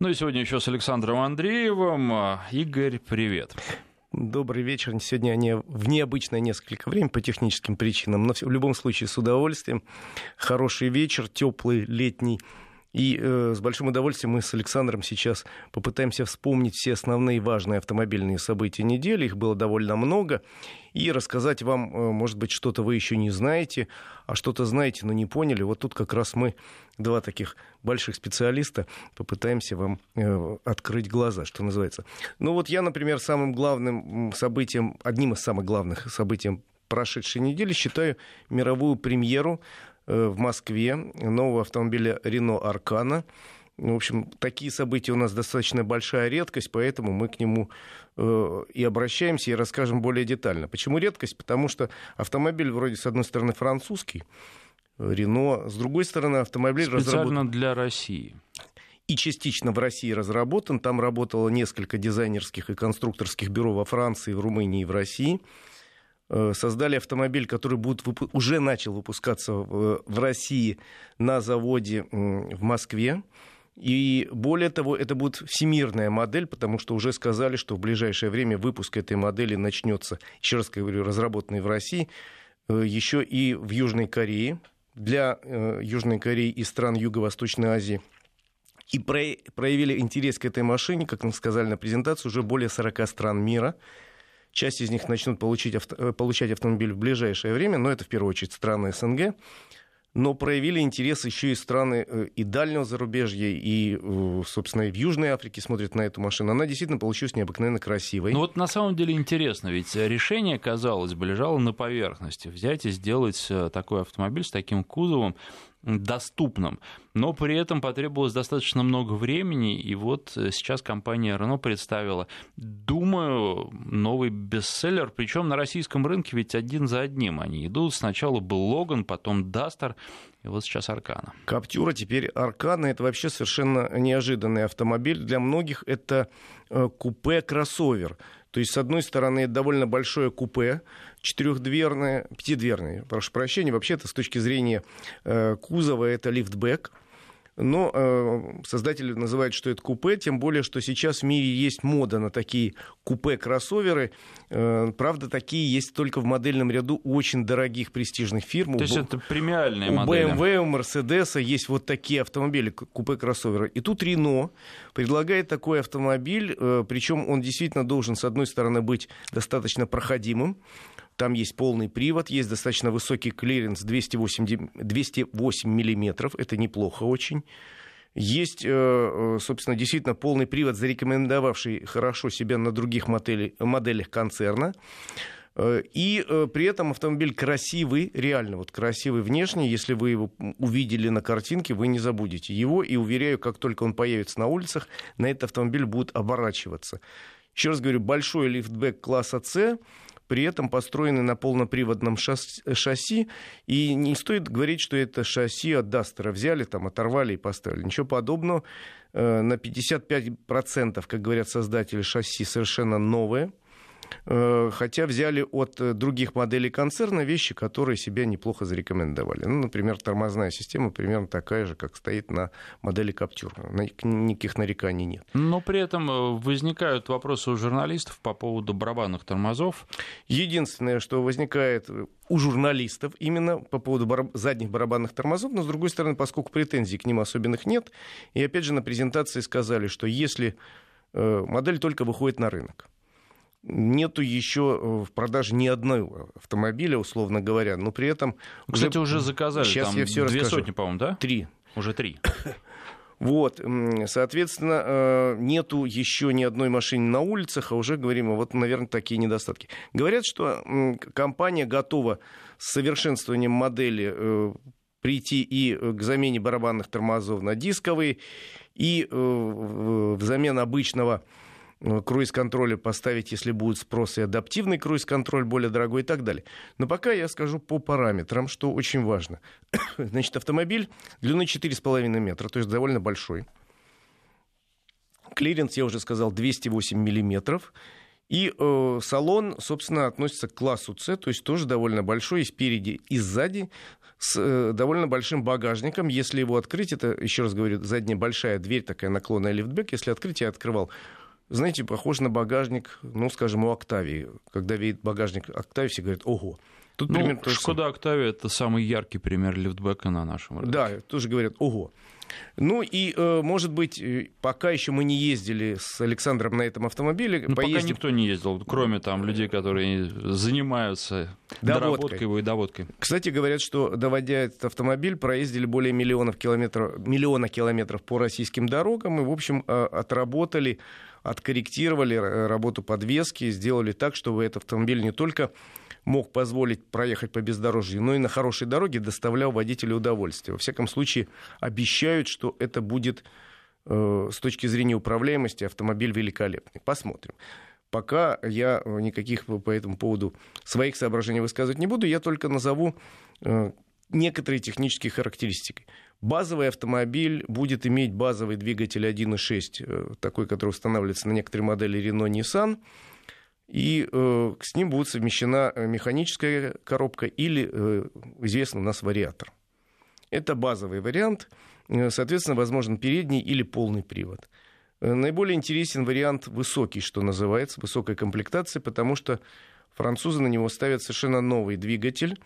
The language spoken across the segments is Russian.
Ну и сегодня еще с Александром Андреевым. Игорь, привет. Добрый вечер. Сегодня в необычное несколько время по техническим причинам, но в любом случае с удовольствием. Хороший вечер, теплый, летний. И с большим удовольствием мы с Александром сейчас попытаемся вспомнить все основные важные автомобильные события недели. Их было довольно много. И рассказать вам, может быть, что-то вы еще не знаете, а что-то знаете, но не поняли. Вот тут как раз мы, два таких больших специалиста, попытаемся вам открыть глаза, что называется. Ну вот я, например, одним из самых главных событий прошедшей недели считаю мировую премьеру в Москве нового автомобиля Renault Arkana. В общем, такие события у нас достаточно большая редкость, поэтому мы к нему и обращаемся, и расскажем более детально. Почему редкость? Потому что автомобиль вроде, с одной стороны, французский, Renault, с другой стороны, автомобиль специально для России. И частично в России разработан. Там работало несколько дизайнерских и конструкторских бюро во Франции, в Румынии и в России. Создали автомобиль, который уже начал выпускаться в России на заводе в Москве. И более того, это будет всемирная модель, потому что уже сказали, что в ближайшее время выпуск этой модели начнется, еще раз говорю, разработанный в России, еще и в Южной Корее, для Южной Кореи и стран Юго-Восточной Азии. И проявили интерес к этой машине, как нам сказали на презентации, уже более 40 стран мира. Часть из них начнут получать автомобиль в ближайшее время, но это в первую очередь страны СНГ. Но проявили интерес еще и страны и дальнего зарубежья, и, собственно, и в Южной Африке смотрят на эту машину. Она действительно получилась необыкновенно красивой. Ну вот на самом деле интересно, ведь решение, казалось бы, лежало на поверхности. Взять и сделать такой автомобиль с таким кузовом доступным, но при этом потребовалось достаточно много времени, и вот сейчас компания Renault представила, думаю, новый бестселлер, причем на российском рынке ведь один за одним они идут. Сначала был Logan, потом Duster, и вот сейчас Arkana. Captur, а теперь Arkana, это вообще совершенно неожиданный автомобиль. Для многих это купе-кроссовер. То есть, с одной стороны, это довольно большое купе, пятидверное, прошу прощения. Вообще-то, с точки зрения кузова, это лифтбэк. Но создатели называют, что это купе, тем более, что сейчас в мире есть мода на такие купе-кроссоверы. Правда, такие есть только в модельном ряду у очень дорогих престижных фирм. То есть это премиальные модели. У BMW, у Mercedes есть вот такие автомобили, купе-кроссоверы. И тут Renault предлагает такой автомобиль, причем он действительно должен, с одной стороны, быть достаточно проходимым. Там есть полный привод, есть достаточно высокий клиренс 208 миллиметров, это неплохо очень. Есть, собственно, действительно полный привод, зарекомендовавший хорошо себя на других моделях концерна. И при этом автомобиль красивый, реально вот красивый внешне. Если вы его увидели на картинке, вы не забудете его. И, уверяю, как только он появится на улицах, на этот автомобиль будут оборачиваться. Еще раз говорю, большой лифтбэк класса «С», при этом построены на полноприводном шасси. И не стоит говорить, что это шасси от Дастера взяли, там, оторвали и поставили. Ничего подобного. На 55%, как говорят создатели, шасси совершенно новые. Хотя взяли от других моделей концерна вещи, которые себя неплохо зарекомендовали. Ну, например, тормозная система примерно такая же, как стоит на модели Captur. Никаких нареканий нет. Но при этом возникают вопросы у журналистов по поводу барабанных тормозов. Единственное, что возникает у журналистов именно по поводу задних барабанных тормозов, но, с другой стороны, поскольку претензий к ним особенных нет, и опять же на презентации сказали, что если модель только выходит на рынок, нету еще в продаже ни одного автомобиля, условно говоря, но при этом... Кстати, уже заказали, сейчас там я все расскажу. 200, по-моему, да? 3. Уже 3. Вот, соответственно, нету еще ни одной машины на улицах, а уже говорим, вот, наверное, такие недостатки. Говорят, что компания готова с совершенствованием модели прийти и к замене барабанных тормозов на дисковые, и взамен обычного круиз-контроля поставить, если будет спрос, и адаптивный круиз-контроль более дорогой и так далее. Но пока я скажу по параметрам, что очень важно. Значит, автомобиль длиной 4,5 метра, то есть довольно большой. Клиренс, я уже сказал, 208 миллиметров. И салон, собственно, относится к классу С, то есть тоже довольно большой и спереди, и сзади, с довольно большим багажником. Если его открыть, это, еще раз говорю, задняя большая дверь, такая наклонная лифтбэк, если открыть, я открывал, знаете, похож на багажник, ну, скажем, у Octavia. Когда видит багажник Octavia, все говорят «Ого». Тут пример, Шкода Octavia — это самый яркий пример лифтбэка на нашем рынке. Да, тоже говорят «Ого». Ну и, может быть, пока еще мы не ездили с Александром на этом автомобиле. Ну, пока никто не ездил, кроме там людей, которые занимаются доработкой его и доводкой. Кстати, говорят, что, доводя этот автомобиль, проездили более миллиона километров по российским дорогам и, в общем, отработали, откорректировали работу подвески, сделали так, чтобы этот автомобиль не только мог позволить проехать по бездорожью, но и на хорошей дороге доставлял водителю удовольствие. Во всяком случае, обещают, что это будет с точки зрения управляемости автомобиль великолепный. Посмотрим. Пока я никаких по этому поводу своих соображений высказывать не буду, я только назову некоторые технические характеристики. Базовый автомобиль будет иметь базовый двигатель 1.6, такой, который устанавливается на некоторые модели Renault, Nissan. И с ним будет совмещена механическая коробка или известный у нас вариатор. Это базовый вариант. Соответственно, возможен передний или полный привод. Наиболее интересен вариант высокий, что называется, высокой комплектации, потому что французы на него ставят совершенно новый двигатель.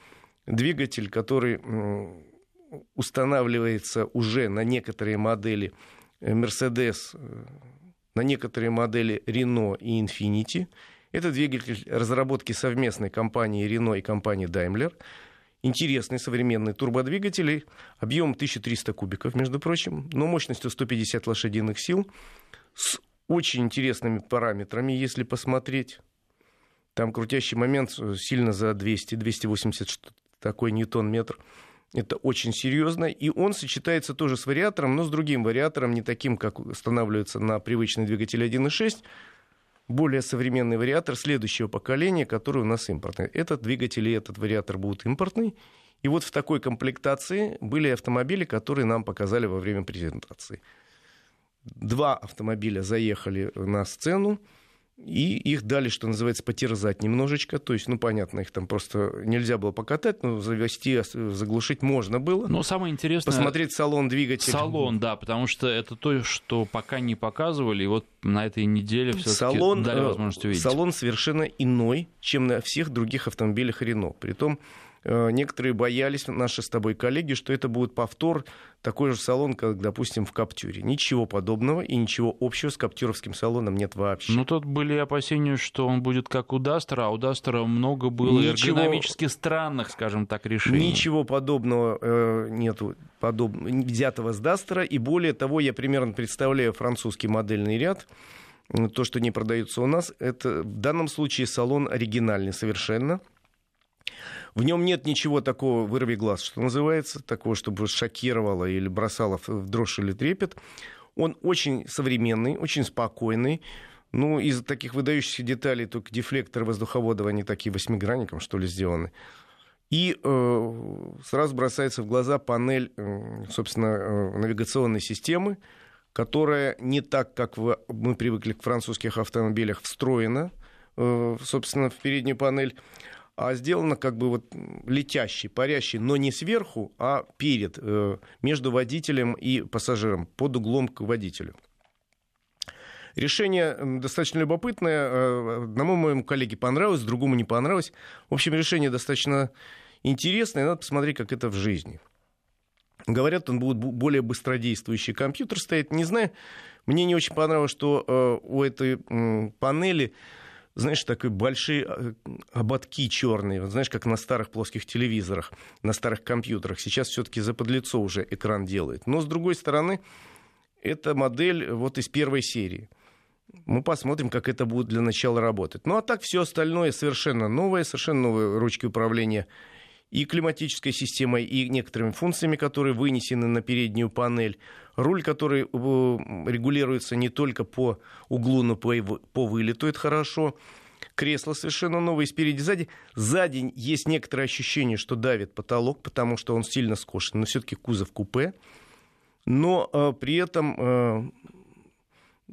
Двигатель, который устанавливается уже на некоторые модели Mercedes, на некоторые модели Renault и Infiniti. Это двигатель разработки совместной компании Renault и компании Daimler. Интересный современный турбодвигатель, объемом 1300 кубиков, между прочим, но мощностью 150 лошадиных сил, с очень интересными параметрами, если посмотреть. Там крутящий момент сильно за 200-280 такой ньютон-метр. Это очень серьезно. И он сочетается тоже с вариатором, но с другим вариатором, не таким, как устанавливается на привычный двигатель 1.6, более современный вариатор следующего поколения, который у нас импортный. Этот двигатель и этот вариатор будут импортный. И вот в такой комплектации были автомобили, которые нам показали во время презентации. Два автомобиля заехали на сцену, и их дали, что называется, потерзать немножечко. То есть, ну, понятно, их там просто нельзя было покатать, но завести, заглушить можно было. Но самое интересное... Посмотреть салон двигателя. Салон, да, потому что это то, что пока не показывали, и вот на этой неделе все-таки дали возможность увидеть. Салон совершенно иной, чем на всех других автомобилях Renault. Притом, некоторые боялись, наши с тобой коллеги, что это будет повтор, такой же салон, как, допустим, в Каптюре. Ничего подобного и ничего общего с каптюровским салоном нет вообще. Ну, тут были опасения, что он будет как у Дастера, а у Дастера много было эргономически странных, скажем так, решений. Ничего подобного нету, взятого с Дастера. И более того, я примерно представляю французский модельный ряд. То, что не продается у нас, это в данном случае салон оригинальный совершенно. В нем нет ничего такого вырви глаз, что называется, такого, чтобы шокировало или бросало в дрожь или трепет. Он очень современный, очень спокойный. Ну, из таких выдающихся деталей только дефлекторы воздуховодов, они такие восьмигранником, что ли, сделаны. И сразу бросается в глаза панель, собственно, навигационной системы, которая не так, как мы привыкли к французских автомобилях, встроена, собственно, в переднюю панель, а сделано как бы вот летящий, парящий, но не сверху, а перед, между водителем и пассажиром, под углом к водителю. Решение достаточно любопытное. Одному моему коллеге понравилось, другому не понравилось. В общем, решение достаточно интересное. Надо посмотреть, как это в жизни. Говорят, он будет более быстродействующий компьютер стоит. Не знаю, мне не очень понравилось, что у этой панели... Знаешь, такие большие ободки черные, вот знаешь, как на старых плоских телевизорах, на старых компьютерах. Сейчас все-таки заподлицо уже экран делает. Но, с другой стороны, это модель вот из первой серии. Мы посмотрим, как это будет для начала работать. Ну, а так все остальное совершенно новые ручки управления и климатической системой, и некоторыми функциями, которые вынесены на переднюю панель. Руль, который регулируется не только по углу, но по вылету, это хорошо. Кресло совершенно новое, спереди, сзади. Сзади есть некоторое ощущение, что давит потолок, потому что он сильно скошен, но все-таки кузов купе. Но при этом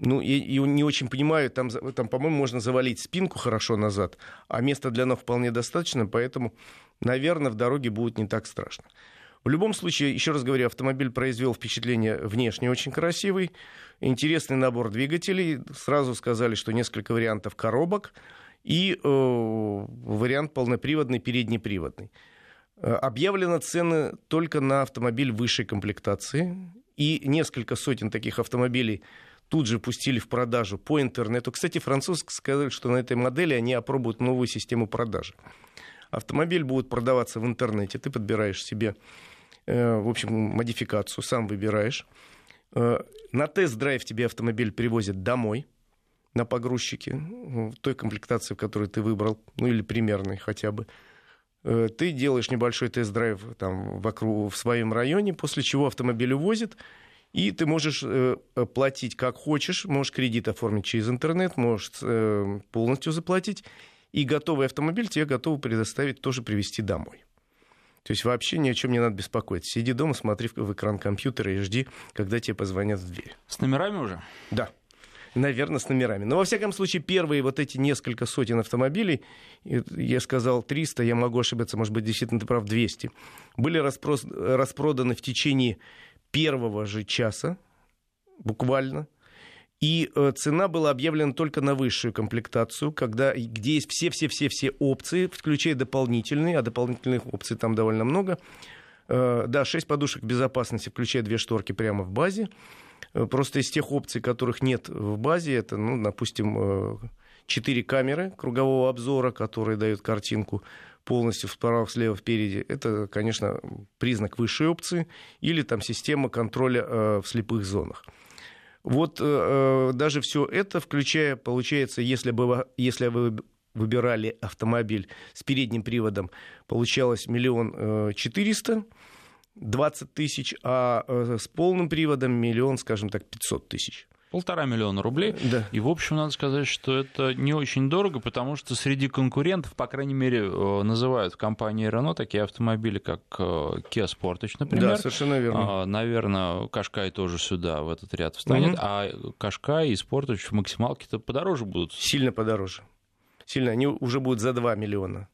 Ну, и не очень понимаю, там, по-моему, можно завалить спинку хорошо назад, а места для ног вполне достаточно, поэтому, наверное, в дороге будет не так страшно. В любом случае, еще раз говорю, автомобиль произвел впечатление внешне очень красивый, интересный набор двигателей, сразу сказали, что несколько вариантов коробок и вариант полноприводный, переднеприводный. Объявлены цены только на автомобиль высшей комплектации, и несколько сотен таких автомобилей тут же пустили в продажу по интернету. Кстати, французы сказали, что на этой модели они опробуют новую систему продажи. Автомобиль будет продаваться в интернете. Ты подбираешь себе, в общем, модификацию, сам выбираешь. На тест-драйв тебе автомобиль привозят домой на погрузчике, в той комплектации, которую ты выбрал, ну или примерной хотя бы. Ты делаешь небольшой тест-драйв там, в своем районе, после чего автомобиль увозят. И ты можешь платить как хочешь, можешь кредит оформить через интернет, можешь полностью заплатить. И готовый автомобиль тебе готовы предоставить, тоже привезти домой. То есть вообще ни о чем не надо беспокоиться. Сиди дома, смотри в экран компьютера и жди, когда тебе позвонят в дверь. С номерами уже? Да, наверное, с номерами. Но во всяком случае, первые вот эти несколько сотен автомобилей, я сказал 300, я могу ошибаться, может быть, действительно ты прав, 200, были распроданы в течение первого же часа, буквально, и цена была объявлена только на высшую комплектацию, где есть все-все-все-все опции, включая дополнительные, а дополнительных опций там довольно много. Да, 6 подушек безопасности, включая 2 шторки прямо в базе. Просто из тех опций, которых нет в базе, это, ну, допустим, 4 камеры кругового обзора, которые дают картинку полностью справа, слева, впереди. Это, конечно, признак высшей опции. Или там система контроля в слепых зонах. Вот даже все это, включая, получается, если вы выбирали автомобиль с передним приводом, получалось 1 400 000, 20 тысяч, а с полным приводом 1 000 000, скажем так, 500 000. 1,5 миллиона рублей. Да. И, в общем, надо сказать, что это не очень дорого, потому что среди конкурентов, по крайней мере, называют в компании Renault такие автомобили, как Kia Sportage, например. Да, совершенно верно. Наверное, Qashqai тоже сюда, в этот ряд встанет. А Qashqai и Sportage в максималке-то подороже будут. Сильно подороже. Сильно. Они уже будут за 2 миллиона.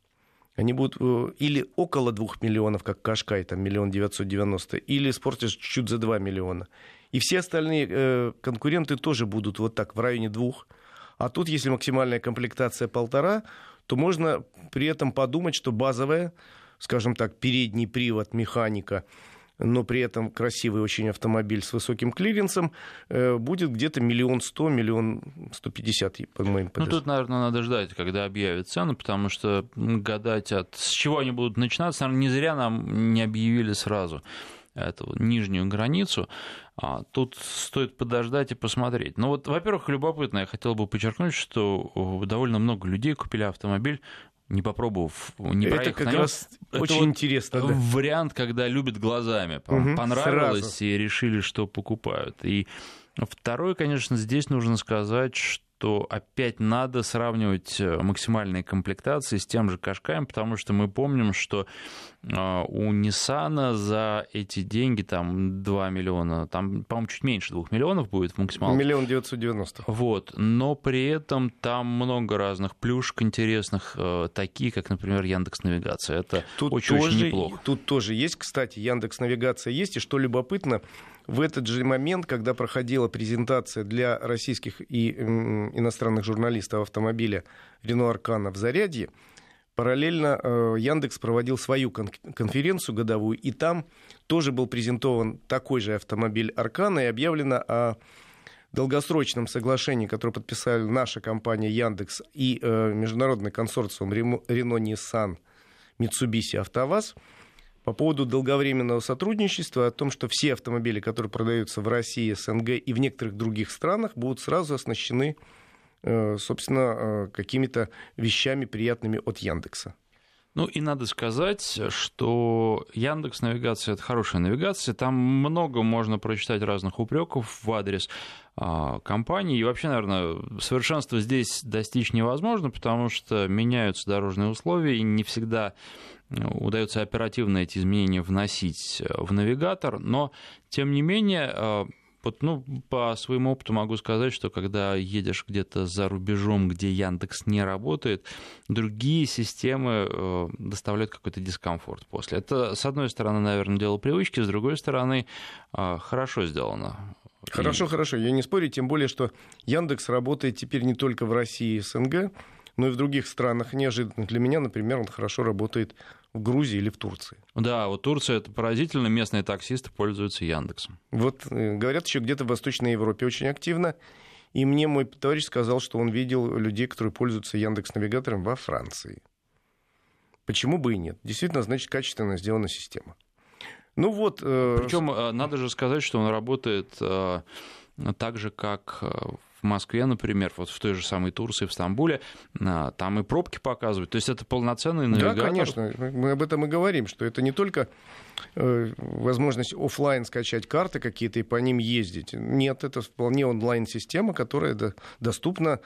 Они будут или около 2 миллионов, как Qashqai, там 1 990 000, или Sportage чуть за 2 миллиона. И все остальные конкуренты тоже будут вот так, в районе 2. А тут, если максимальная комплектация 1,5, то можно при этом подумать, что базовая, скажем так, передний привод, механика, но при этом красивый очень автомобиль с высоким клиренсом, будет где-то 1 100 000, 1 150 000, по моим подозрениям. Ну, тут, наверное, надо ждать, когда объявят цену, потому что гадать, с чего они будут начинаться, наверное, не зря нам не объявили сразу эту нижнюю границу. Тут стоит подождать и посмотреть. Ну вот, во-первых, любопытно, я хотел бы подчеркнуть, что довольно много людей купили автомобиль, не попробовав, не проехав на нем. Это очень вот интересно. Да. Вариант, когда любят глазами. Понравилось сразу. И решили, что покупают. И второе, конечно, здесь нужно сказать, что опять надо сравнивать максимальные комплектации с тем же Qashqai, потому что мы помним, что у Nissan за эти деньги, там, 2 миллиона, там, по-моему, чуть меньше 2 миллионов будет максимально. 1 990 000. Вот, но при этом там много разных плюшек интересных, такие, как, например, Яндекс.Навигация. Это очень-очень неплохо. Тут тоже есть, кстати, Яндекс.Навигация есть, и что любопытно, в этот же момент, когда проходила презентация для российских и иностранных журналистов автомобиля Renault Arkana в Зарядье, параллельно Яндекс проводил свою конференцию годовую, и там тоже был презентован такой же автомобиль Arkana, и объявлено о долгосрочном соглашении, которое подписали наша компания Яндекс и международный консорциум Renault, Nissan, Mitsubishi, АвтоВАЗ по поводу долговременного сотрудничества, о том, что все автомобили, которые продаются в России, СНГ и в некоторых других странах, будут сразу оснащены, собственно, какими-то вещами приятными от Яндекса. Ну и надо сказать, что Яндекс.Навигация — это хорошая навигация, там много можно прочитать разных упреков в адрес компании, и вообще, наверное, совершенства здесь достичь невозможно, потому что меняются дорожные условия, и не всегда удается оперативно эти изменения вносить в навигатор, но, тем не менее, Вот, ну, по своему опыту могу сказать, что когда едешь где-то за рубежом, где Яндекс не работает, другие системы доставляют какой-то дискомфорт после. Это, с одной стороны, наверное, дело привычки, с другой стороны, хорошо сделано. Хорошо, хорошо, я не спорю, тем более, что Яндекс работает теперь не только в России и СНГ, но и в других странах. Неожиданно для меня, например, он хорошо работает в Грузии или в Турции. Да, вот Турция — это поразительно, местные таксисты пользуются Яндексом. Вот, говорят, еще где-то в Восточной Европе очень активно. И мне мой товарищ сказал, что он видел людей, которые пользуются Яндекс.Навигатором во Франции. Почему бы и нет? Действительно, значит, качественно сделана система. Ну вот... Причем надо же сказать, что он работает так же, как... В Москве, например, вот в той же самой Турции, в Стамбуле, там и пробки показывают. То есть это полноценный навигатор. Да, конечно. Мы об этом и говорим, что это не только возможность офлайн скачать карты какие-то и по ним ездить. Нет, это вполне онлайн-система, которая доступна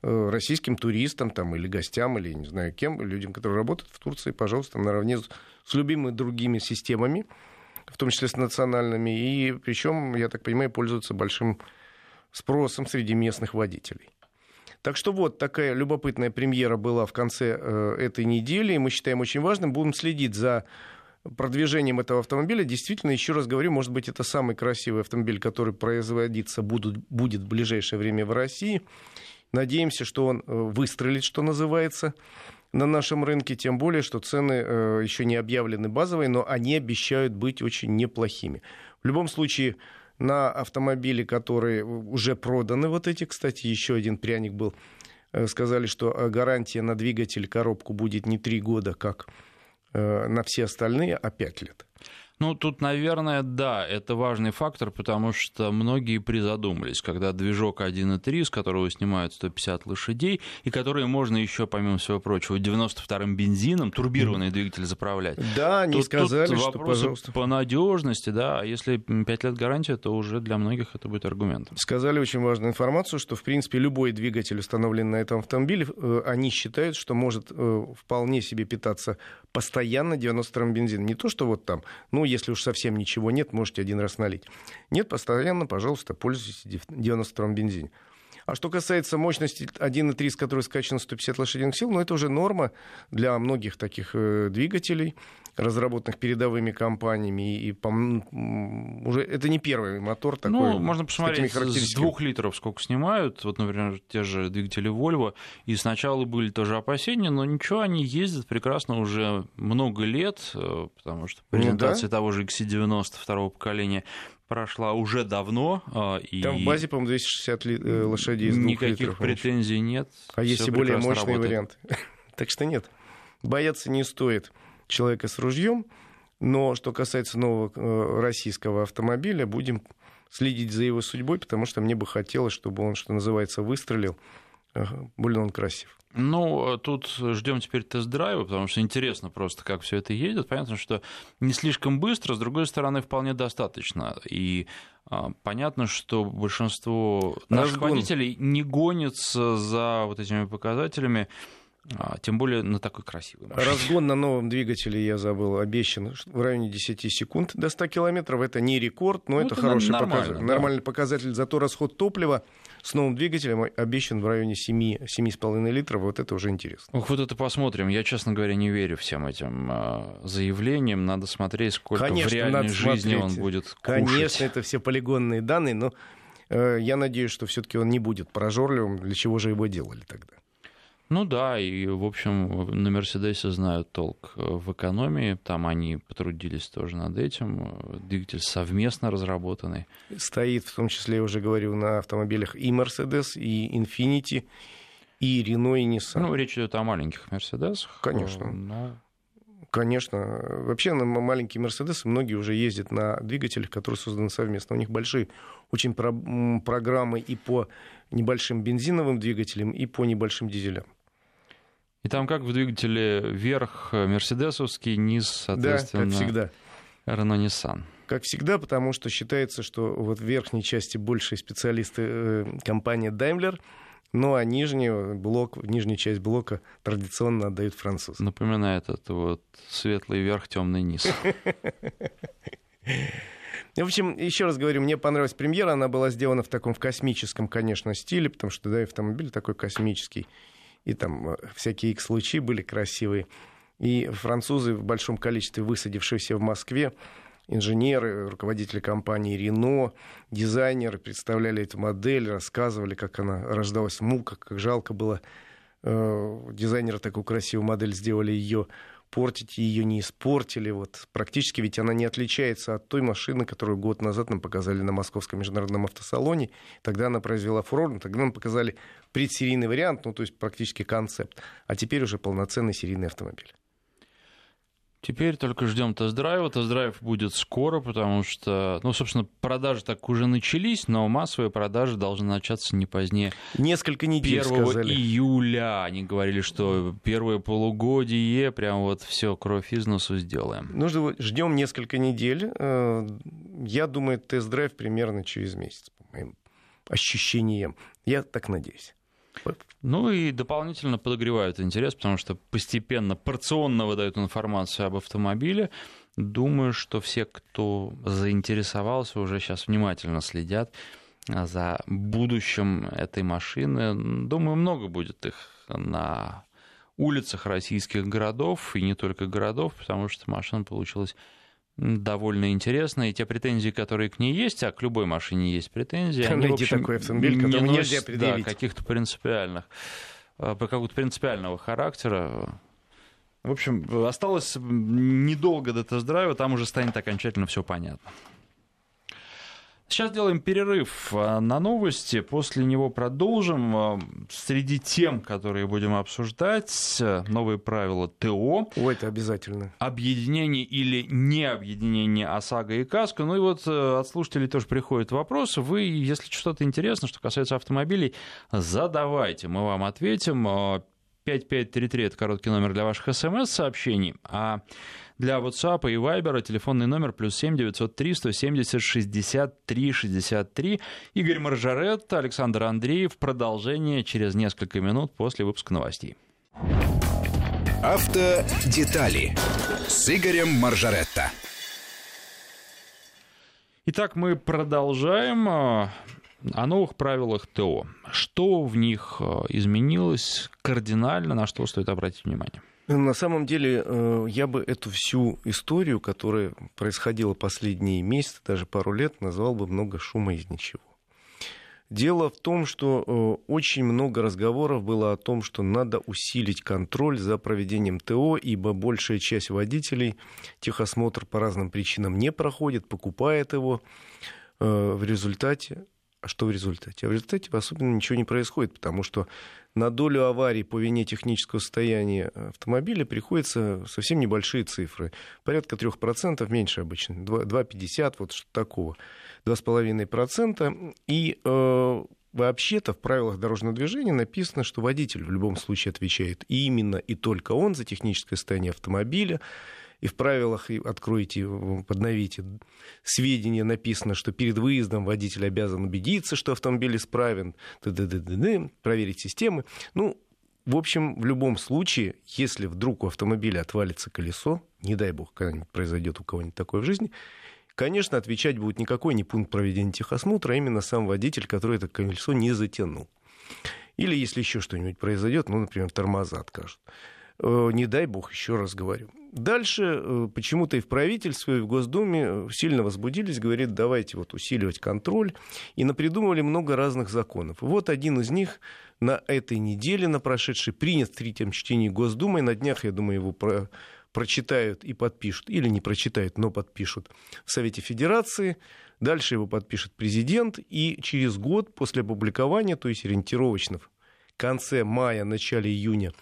российским туристам там, или гостям, или не знаю кем, людям, которые работают в Турции, пожалуйста, наравне с любыми другими системами, в том числе с национальными. И причем, я так понимаю, пользуются большим спросом среди местных водителей. Так что вот такая любопытная премьера была в конце этой недели, и мы считаем очень важным, будем следить за продвижением этого автомобиля. Действительно, еще раз говорю, может быть, это самый красивый автомобиль, который производиться будет в ближайшее время в России. Надеемся, что он выстрелит, что называется, на нашем рынке, тем более, что цены еще не объявлены базовые, но они обещают быть очень неплохими. В любом случае, на автомобили, которые уже проданы, вот эти, кстати, еще один пряник был, сказали, что гарантия на двигатель, коробку будет не 3 года, как на все остальные, а 5 лет. Ну, тут, наверное, да, это важный фактор, потому что многие призадумались, когда движок 1.3, с которого снимают 150 лошадей, и которые можно еще, помимо всего прочего, 92-м бензином, турбированный двигатель заправлять. Да, они сказали, что, пожалуйста. По надежности, да, а если 5 лет гарантия, то уже для многих это будет аргумент. Сказали очень важную информацию, что, в принципе, любой двигатель, установленный на этом автомобиле, они считают, что может вполне себе питаться постоянно 92-м бензином. Не то, что вот там, ну, если уж совсем ничего нет, можете один раз налить. Нет, постоянно, пожалуйста, пользуйтесь 92-м бензином. А что касается мощности 1.3, с которой скачано 150 лошадиных сил, ну, это уже норма для многих таких двигателей, разработанных передовыми компаниями. И уже это не первый мотор такой. Ну, можно посмотреть, с 2 литров сколько снимают. Вот, например, те же двигатели Volvo. И сначала были тоже опасения, но ничего, они ездят прекрасно уже много лет, потому что презентация того же XC90 второго поколения прошла уже давно. И там в базе, по-моему, 260 лошадей из 2 литров. Никаких претензий нет. А есть и более мощные варианты. Так что нет, бояться не стоит человека с ружьем. Но что касается нового российского автомобиля, будем следить за его судьбой, потому что мне бы хотелось, чтобы он, что называется, выстрелил. Больно он красив. Ну, тут ждем теперь тест-драйва, потому что интересно просто, как все это едет. Понятно, что не слишком быстро, с другой стороны, вполне достаточно. И понятно, что большинство наших водителей не гонится за вот этими показателями, тем более на такой красивой машине. Разгон на новом двигателе, я забыл, обещан в районе 10 секунд до 100 километров. Это не рекорд, но это хороший показатель. Да. Нормальный показатель. Зато расход топлива с новым двигателем обещан в районе 7,5 литров. Вот это уже интересно. Ох, вот это посмотрим. Я, честно говоря, не верю всем этим заявлениям. Надо смотреть, сколько в реальной жизни он будет кушать. Конечно, это все полигонные данные, но я надеюсь, что все-таки он не будет прожорливым. Для чего же его делали тогда? Ну да, и, в общем, на «Мерседесе» знают толк в экономии, там они потрудились тоже над этим, двигатель совместно разработанный. Стоит, в том числе, я уже говорил, на автомобилях и «Мерседес», и «Инфинити», и «Рено», и «Ниссан». Ну, речь идет о маленьких «Мерседесах». Конечно. Но... Конечно. Вообще на маленькие «Мерседесы» многие уже ездят на двигателях, которые созданы совместно. У них большие очень программы и по небольшим бензиновым двигателям, и по небольшим дизелям. И там как в двигателе верх мерседесовский, низ, соответственно, да, как всегда. Renault Nissan. Как всегда, потому что считается, что вот в верхней части больше специалисты компании Daimler, ну а нижнюю часть блока традиционно отдают французы. Напоминает это вот светлый верх, темный низ. В общем, еще раз говорю, мне понравилась премьера. Она была сделана в таком в космическом, конечно, стиле, потому что, да, автомобиль такой космический. И там всякие X-лучи были красивые. И французы в большом количестве, высадившиеся в Москве, инженеры, руководители компании Renault, дизайнеры представляли эту модель, рассказывали, как она рождалась в муках, как жалко было. Дизайнеры такую красивую модель сделали, ее портить, ее не испортили. Вот. Практически ведь она не отличается от той машины, которую год назад нам показали на Московском международном автосалоне. Тогда она произвела фурор, тогда нам показали предсерийный вариант, ну то есть практически концепт. А теперь уже полноценный серийный автомобиль. Теперь только ждем тест-драйва. Тест-драйв будет скоро, потому что, ну, собственно, продажи так уже начались, но массовые продажи должны начаться не позднее. Несколько недель, 1 июля. Они говорили, что первое полугодие, прям вот все, кровь из носу сделаем. Ну, ждем несколько недель. Я думаю, тест-драйв примерно через месяц, по моим ощущениям. Я так надеюсь. Ну и дополнительно подогревают интерес, потому что постепенно, порционно выдают информацию об автомобиле. Думаю, что все, кто заинтересовался, уже сейчас внимательно следят за будущим этой машины. Думаю, много будет их на улицах российских городов, и не только городов, потому что машина получилась довольно интересно, и те претензии, которые к ней есть, а к любой машине есть претензии, там они, в общем, такой автомобиль, не носят, да, каких-то принципиальных, какого-то принципиального характера. В общем, осталось недолго до тест-драйва, там уже станет окончательно все понятно. Сейчас делаем перерыв на новости, после него продолжим. Среди тем, которые будем обсуждать, новые правила ТО. О, это обязательно. Объединение или не объединение ОСАГО и КАСКО. Ну и вот от слушателей тоже приходят вопросы. Вы, если что-то интересно, что касается автомобилей, задавайте, мы вам ответим. 5533 – это короткий номер для ваших СМС-сообщений, а для WhatsApp и Viber телефонный номер +7 903 170 63 63. Игорь Маржарет, Александр Андреев. Продолжение через несколько минут после выпуска новостей. Автодетали с Игорем Маржаретто. Итак, мы продолжаем. О новых правилах ТО. Что в них изменилось кардинально, на что стоит обратить внимание? На самом деле, я бы эту всю историю, которая происходила последние месяцы, даже пару лет, назвал бы много шума из ничего. Дело в том, что очень много разговоров было о том, что надо усилить контроль за проведением ТО, ибо большая часть водителей техосмотр по разным причинам не проходит, покупает его. В результате... А что в результате? А в результате особенно ничего не происходит, потому что на долю аварий по вине технического состояния автомобиля приходится совсем небольшие цифры. Порядка 3%, меньше обычно, 2,50, вот что такого, 2,5%. И вообще-то в правилах дорожного движения написано, что водитель в любом случае отвечает именно и только он за техническое состояние автомобиля. И в правилах, откройте, подновите сведения, написано, что перед выездом водитель обязан убедиться, что автомобиль исправен, проверить системы. Ну, в общем, в любом случае, если вдруг у автомобиля отвалится колесо, не дай бог, когда-нибудь произойдет у кого-нибудь такое в жизни, конечно, отвечать будет никакой не пункт проведения техосмотра, а именно сам водитель, который это колесо не затянул. Или если еще что-нибудь произойдет, ну, например, тормоза откажут. Не дай бог, еще раз говорю. Дальше почему-то и в правительстве, и в Госдуме сильно возбудились, говорят, давайте вот усиливать контроль. И напридумывали много разных законов. Вот один из них на этой неделе, на прошедшей, принят в третьем чтении Госдумой. На днях, я думаю, его прочитают и подпишут. Или не прочитают, но подпишут в Совете Федерации. Дальше его подпишет президент. И через год после опубликования, то есть ориентировочно в конце мая, начале июня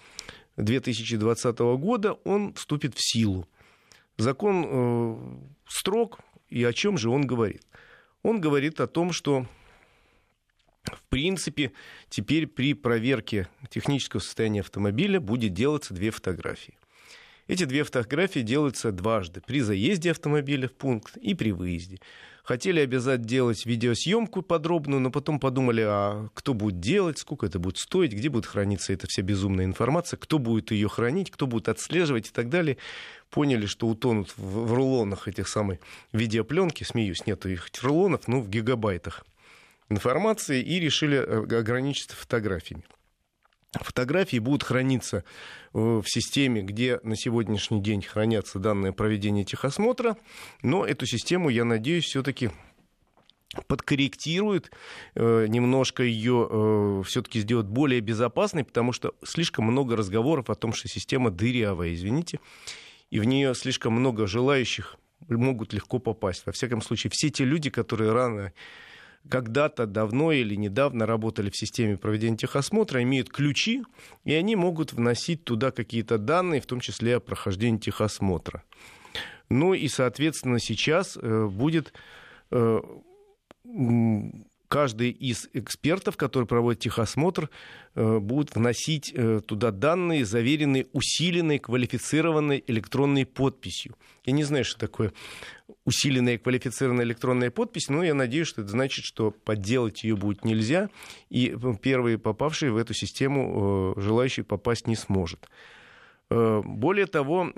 2020 года, он вступит в силу. Закон строг, и о чем же он говорит? Он говорит о том, что, в принципе, теперь при проверке технического состояния автомобиля будет делаться две фотографии. Эти две фотографии делаются дважды, при заезде автомобиля в пункт и при выезде. Хотели обязать делать видеосъемку подробную, но потом подумали, а кто будет делать, сколько это будет стоить, где будет храниться эта вся безумная информация, кто будет ее хранить, кто будет отслеживать и так далее. Поняли, что утонут в рулонах этих самых видеопленки, смеюсь, нету их рулонов, но в гигабайтах информации, и решили ограничиться фотографиями. Фотографии будут храниться в системе, где на сегодняшний день хранятся данные проведения техосмотра, но эту систему, я надеюсь, все-таки подкорректируют, немножко ее все-таки сделают более безопасной, потому что слишком много разговоров о том, что система дырявая, извините, и в нее слишком много желающих могут легко попасть. Во всяком случае, все те люди, которые рано... когда-то давно или недавно работали в системе проведения техосмотра, имеют ключи, и они могут вносить туда какие-то данные, в том числе о прохождении техосмотра. Ну и, соответственно, сейчас будет каждый из экспертов, который проводит техосмотр, будет вносить туда данные, заверенные, усиленные, квалифицированной электронной подписью. Я не знаю, что такое усиленная квалифицированная электронная подпись, но я надеюсь, что это значит, что подделать ее будет нельзя, и первые попавшие в эту систему желающий попасть не сможет. Более того,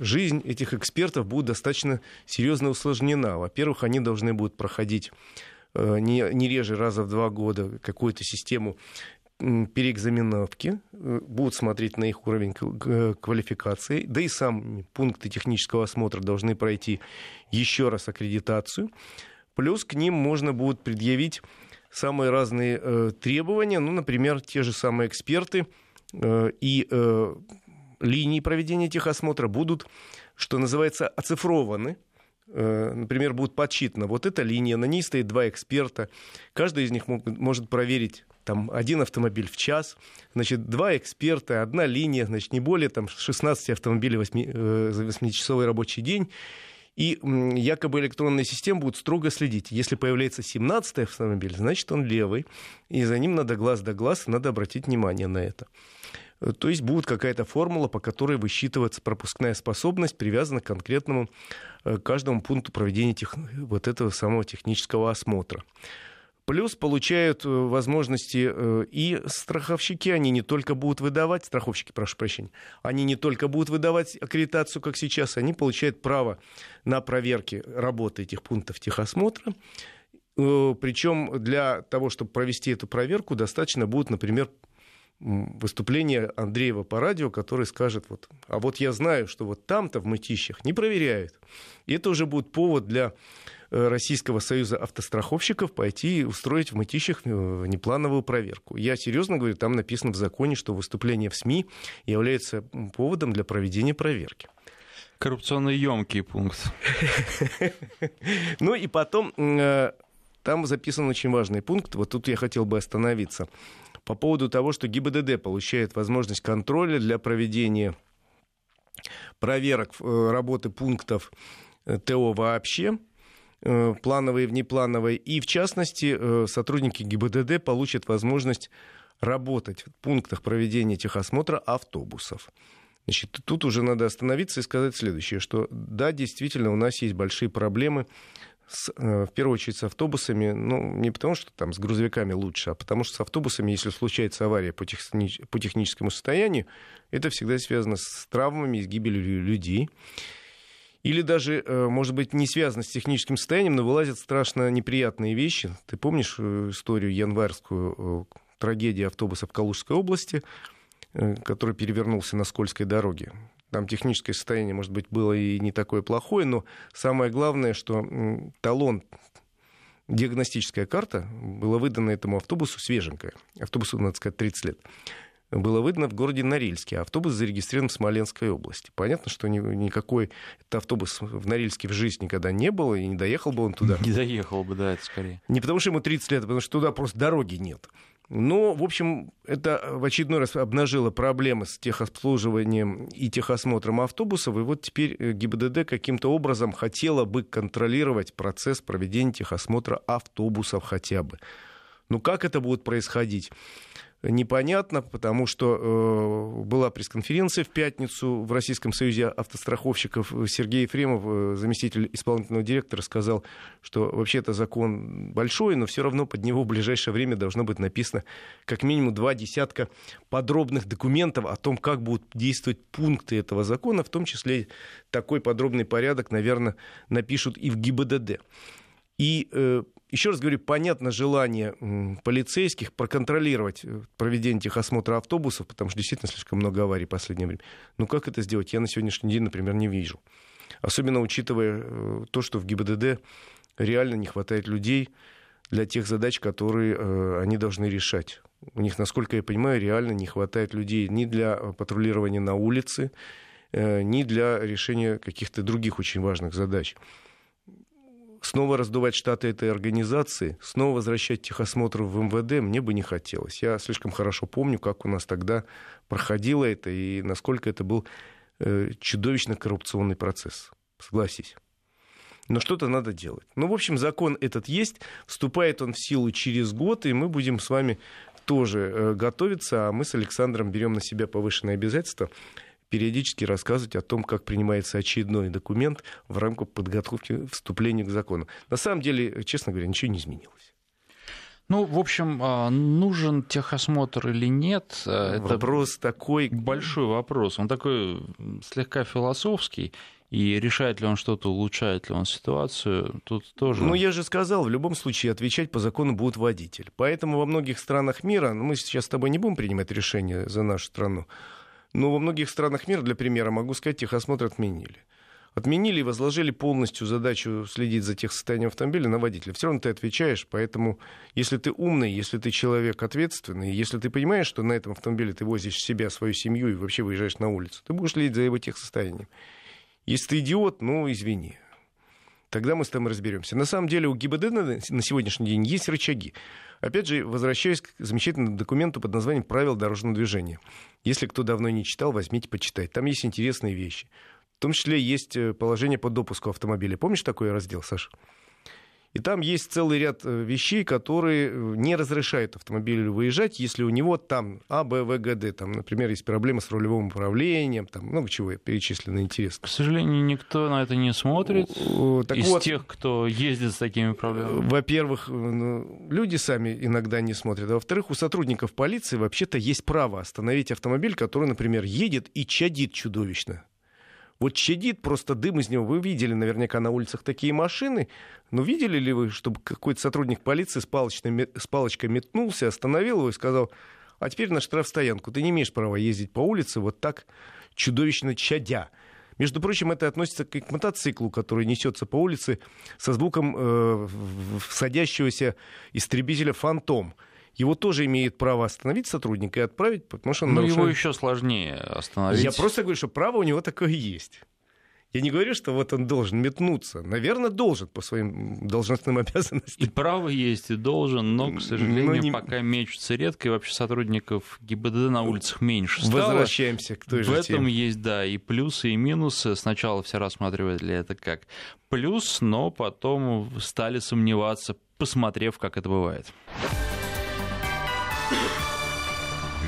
жизнь этих экспертов будет достаточно серьезно усложнена. Во-первых, они должны будут проходить не реже раза в 2 года какую-то систему переэкзаменовки, будут смотреть на их уровень квалификации, да и сам пункты технического осмотра должны пройти еще раз аккредитацию. Плюс к ним можно будет предъявить самые разные требования, ну, например, те же самые эксперты и линии проведения техосмотра будут, что называется, оцифрованы. Например, будет подсчитано, вот эта линия, на ней стоит 2 эксперта, каждый из них может проверить там, 1 автомобиль в час, значит, 2 эксперта, 1 линия, значит, не более там, 16 автомобилей за 8-часовой рабочий день, и якобы электронная система будет строго следить. Если появляется 17-й автомобиль, значит, он левый, и за ним надо глаз да глаз, надо обратить внимание на это. То есть будет какая-то формула, по которой высчитывается пропускная способность, привязана к конкретному каждому пункту проведения вот этого самого технического осмотра. Плюс получают возможности и страховщики, они не только будут выдавать, страховщики, прошу прощения, они не только будут выдавать аккредитацию, как сейчас, они получают право на проверки работы этих пунктов техосмотра. Причем для того, чтобы провести эту проверку, достаточно будет, например, выступление Андреева по радио, который скажет, вот, а вот я знаю, что вот там-то в Мытищах не проверяют. И это уже будет повод для Российского союза автостраховщиков пойти и устроить в Мытищах неплановую проверку. Я серьезно говорю, там написано в законе, что выступление в СМИ является поводом для проведения проверки. Коррупционно емкий пункт. Ну и потом, там записан очень важный пункт, вот тут я хотел бы остановиться. По поводу того, что ГИБДД получает возможность контроля для проведения проверок работы пунктов ТО вообще, плановые и внеплановые. И, в частности, сотрудники ГИБДД получат возможность работать в пунктах проведения техосмотра автобусов. Значит, тут уже надо остановиться и сказать следующее, что да, действительно, у нас есть большие проблемы, в первую очередь с автобусами, ну, не потому что там с грузовиками лучше, а потому что с автобусами, если случается авария по техническому состоянию, это всегда связано с травмами, с гибелью людей. Или даже, может быть, не связано с техническим состоянием, но вылазят страшно неприятные вещи. Ты помнишь историю январскую, трагедию автобуса в Калужской области, который перевернулся на скользкой дороге? Там техническое состояние, может быть, было и не такое плохое, но самое главное, что талон, диагностическая карта, была выдана этому автобусу свеженькая. Автобусу, надо сказать, 30 лет. Было выдано в городе Норильске, а автобус зарегистрирован в Смоленской области. Понятно, что никакой этот автобус в Норильске в жизни никогда не был, и не доехал бы он туда. Не доехал бы, да, это скорее. Не потому что ему 30 лет, а потому что туда просто дороги нет. Но, в общем, это в очередной раз обнажило проблемы с техобслуживанием и техосмотром автобусов. И вот теперь ГИБДД каким-то образом хотела бы контролировать процесс проведения техосмотра автобусов хотя бы. Но как это будет происходить? непонятно, потому что была пресс-конференция в пятницу в Российском союзе автостраховщиков. Сергей Ефремов, заместитель исполнительного директора, сказал, что вообще-то закон большой, но все равно под него в ближайшее время должно быть написано как минимум 20 подробных документов о том, как будут действовать пункты этого закона, в том числе такой подробный порядок, наверное, напишут и в ГИБДД. И еще раз говорю, понятно желание полицейских проконтролировать проведение техосмотра автобусов, потому что действительно слишком много аварий в последнее время. Но как это сделать, я на сегодняшний день, например, не вижу. Особенно учитывая то, что в ГИБДД реально не хватает людей для тех задач, которые они должны решать. У них, насколько я понимаю, реально не хватает людей ни для патрулирования на улице, ни для решения каких-то других очень важных задач. Снова раздувать штаты этой организации, снова возвращать техосмотр в МВД мне бы не хотелось. Я слишком хорошо помню, как у нас тогда проходило это и насколько это был чудовищно коррупционный процесс. Согласись. Но что-то надо делать. Ну, в общем, закон этот есть. Вступает он в силу через год, и мы будем с вами тоже готовиться. А мы с Александром берем на себя повышенные обязательства периодически рассказывать о том, как принимается очередной документ в рамках подготовки вступления к закону. На самом деле, честно говоря, ничего не изменилось. Ну, в общем, нужен техосмотр или нет? Вопрос такой... Большой вопрос. Он такой слегка философский. И решает ли он что-то, улучшает ли он ситуацию, тут тоже... Ну, я же сказал, в любом случае отвечать по закону будет водитель. Поэтому во многих странах мира, мы сейчас с тобой не будем принимать решения за нашу страну, но во многих странах мира, для примера, могу сказать, техосмотр отменили. Отменили и возложили полностью задачу следить за техсостоянием автомобиля на водителя. Все равно ты отвечаешь, поэтому если ты умный, если ты человек ответственный, если ты понимаешь, что на этом автомобиле ты возишь себя, свою семью и вообще выезжаешь на улицу, ты будешь следить за его техсостоянием. Если ты идиот, ну, извини. Тогда мы с тобой разберемся. На самом деле у ГИБДД на сегодняшний день есть рычаги. Опять же, возвращаюсь к замечательному документу под названием «Правила дорожного движения». Если кто давно не читал, возьмите, почитайте. Там есть интересные вещи. В том числе есть положение по допуску автомобиля. Помнишь такой раздел, Саша? И там есть целый ряд вещей, которые не разрешают автомобилю выезжать, если у него там А, Б, В, Г, Д. Там, например, есть проблемы с рулевым управлением, там много чего перечислено интересно. К сожалению, никто на это не смотрит так из вот, тех, кто ездит с такими проблемами. Во-первых, люди сами иногда не смотрят. А во-вторых, у сотрудников полиции вообще-то есть право остановить автомобиль, который, например, едет и чадит чудовищно. Вот чадит, просто дым из него. Вы видели наверняка на улицах такие машины. Но видели ли вы, чтобы какой-то сотрудник полиции с палочкой метнулся, остановил его и сказал, а теперь на штрафстоянку. Ты не имеешь права ездить по улице вот так чудовищно чадя. Между прочим, это относится к мотоциклу, который несется по улице со звуком садящегося истребителя «Фантом». Его тоже имеет право остановить сотрудника и отправить, потому что он нарушает... его еще сложнее остановить. Я просто говорю, что право у него такое есть. Я не говорю, что вот он должен метнуться. Наверное, должен по своим должностным обязанностям. И право есть, и должен, но, к сожалению, пока мечутся редко, и вообще сотрудников ГИБДД на улицах меньше стало. Возвращаемся к той же теме. В этом есть, да, и плюсы, и минусы. Сначала все рассматривали это как плюс, но потом стали сомневаться, посмотрев, как это бывает.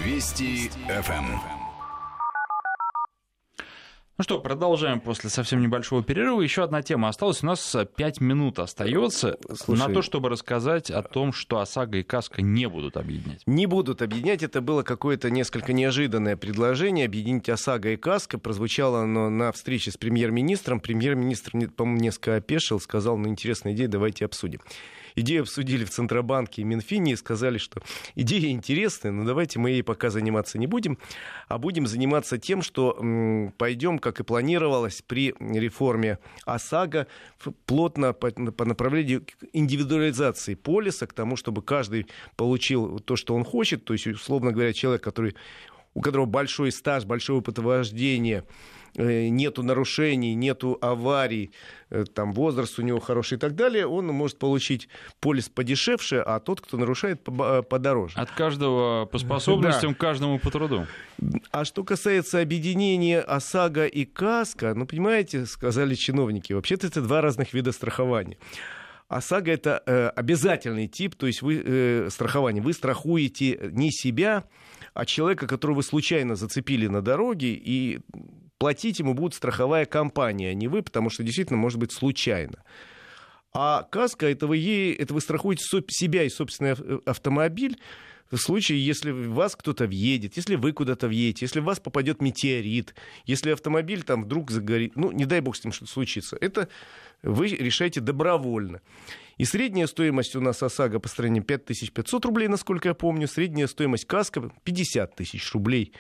Вести ФМ. Ну что, продолжаем после совсем небольшого перерыва. Еще одна тема осталась. У нас 5 минут остается на то, чтобы рассказать о том, что ОСАГО и КАСКО не будут объединять. Не будут объединять. Это было какое-то несколько неожиданное предложение объединить ОСАГО и КАСКО. Прозвучало оно на встрече с премьер-министром. Премьер-министр, по-моему, несколько опешил, сказал, ну, интересная идея, давайте обсудим. Идею обсудили в Центробанке и Минфине и сказали, что идея интересная, но давайте мы ей пока заниматься не будем, а будем заниматься тем, что пойдем, как и планировалось при реформе ОСАГО, плотно по направлению индивидуализации полиса, к тому, чтобы каждый получил то, что он хочет, то есть, условно говоря, человек, у которого большой стаж, большой опыт вождения, нету нарушений, нету аварий, там возраст у него хороший и так далее, он может получить полис подешевше, а тот, кто нарушает, подороже. От каждого по способностям, да. Каждому по труду. А что касается объединения ОСАГО и КАСКО, ну, понимаете, сказали чиновники, вообще-то это два разных вида страхования. ОСАГО — это обязательный тип, то есть вы, страхование. Вы страхуете не себя, а человека, которого вы случайно зацепили на дороге, и платить ему будет страховая компания, а не вы, потому что действительно может быть случайно. А каска — это вы страхуете себя и собственный автомобиль в случае, если в вас кто-то въедет, если вы куда-то въедете, если в вас попадет метеорит, если автомобиль там вдруг загорит, ну, не дай бог с ним что-то случится. Это вы решаете добровольно. И средняя стоимость у нас ОСАГО по стране 5500 рублей, насколько я помню, средняя стоимость каска 50 тысяч рублей.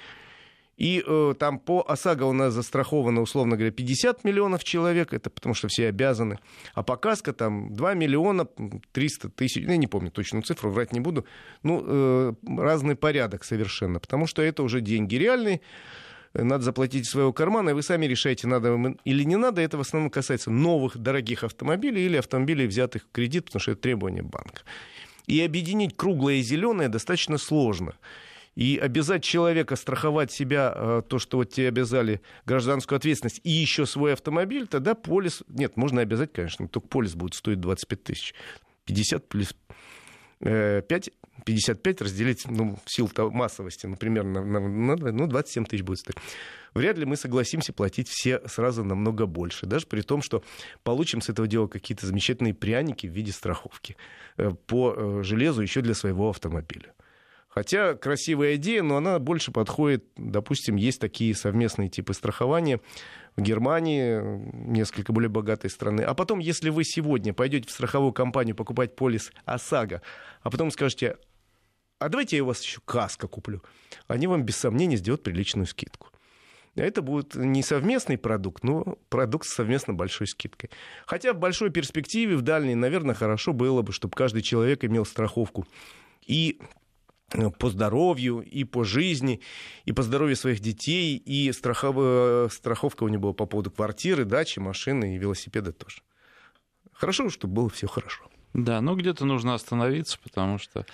И там по ОСАГО у нас застраховано, условно говоря, 50 миллионов человек, это потому что все обязаны, а по каско там 2 миллиона 300 тысяч, я не помню точную цифру, врать не буду, ну, разный порядок совершенно, потому что это уже деньги реальные, надо заплатить из своего кармана, и вы сами решаете, надо вам или не надо, это в основном касается новых дорогих автомобилей или автомобилей, взятых в кредит, потому что это требование банка. И объединить круглое и зеленое достаточно сложно. И обязать человека страховать себя, то, что вот тебе обязали гражданскую ответственность, и еще свой автомобиль, тогда полис... Нет, можно обязать, конечно, только полис будет стоить 25 тысяч. 50 плюс 5, 55 разделить, ну, сил массовости, например, на 27 тысяч будет стоить. Вряд ли мы согласимся платить все сразу намного больше, даже при том, что получим с этого дела какие-то замечательные пряники в виде страховки по железу еще для своего автомобиля. Хотя красивая идея, но она больше подходит, допустим, есть такие совместные типы страхования в Германии, несколько более богатой страны. А потом, если вы сегодня пойдете в страховую компанию покупать полис ОСАГО, а потом скажете, а давайте я у вас еще каско куплю, они вам без сомнения сделают приличную скидку. Это будет не совместный продукт, но продукт с совместно большой скидкой. Хотя в большой перспективе, в дальней, наверное, хорошо было бы, чтобы каждый человек имел страховку и по здоровью, и по жизни, и по здоровью своих детей, и страховка у него по поводу квартиры, дачи, машины и велосипеда тоже. Хорошо, чтобы было все хорошо. Да, но где-то нужно остановиться, потому что...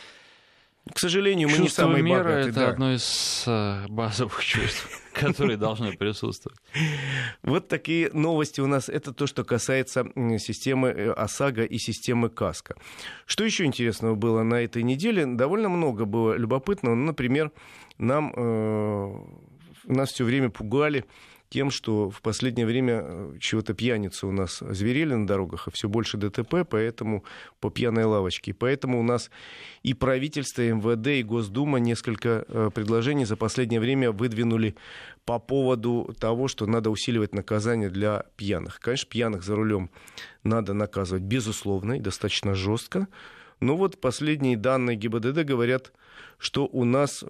К сожалению, мы не самые богатые. Чувство меры — это одно из базовых чувств, которые должны присутствовать. Вот такие новости у нас. Это то, что касается системы ОСАГО и системы КАСКО. Что еще интересного было на этой неделе? Довольно много было любопытного. Например, нас все время пугали тем, что в последнее время чего-то пьяницы у нас озверели на дорогах, и все больше ДТП, поэтому по пьяной лавочке. Поэтому у нас и правительство, и МВД, и Госдума несколько предложений за последнее время выдвинули по поводу того, что надо усиливать наказание для пьяных. Конечно, пьяных за рулем надо наказывать, безусловно, и достаточно жестко. Но вот последние данные ГИБДД говорят, что у нас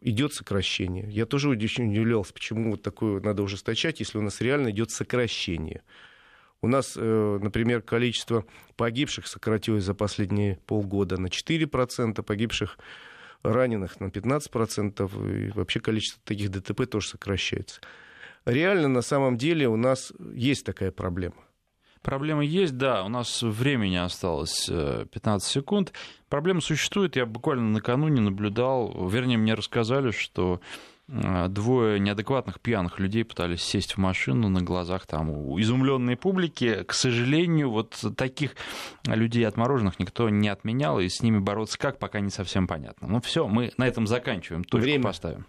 идет сокращение. Я тоже очень удивлялся, почему вот такое надо ужесточать, если у нас реально идет сокращение. У нас, например, количество погибших сократилось за последние полгода на 4%, погибших раненых на 15%, и вообще количество таких ДТП тоже сокращается. Реально, на самом деле, у нас есть такая проблема. Проблема есть, да, у нас времени осталось 15 секунд. Проблема существует, я буквально накануне наблюдал, вернее, мне рассказали, что двое неадекватных пьяных людей пытались сесть в машину на глазах там у изумленной публики. К сожалению, вот таких людей отмороженных никто не отменял, и с ними бороться как, пока не совсем понятно. Ну все, мы на этом заканчиваем, точку поставим.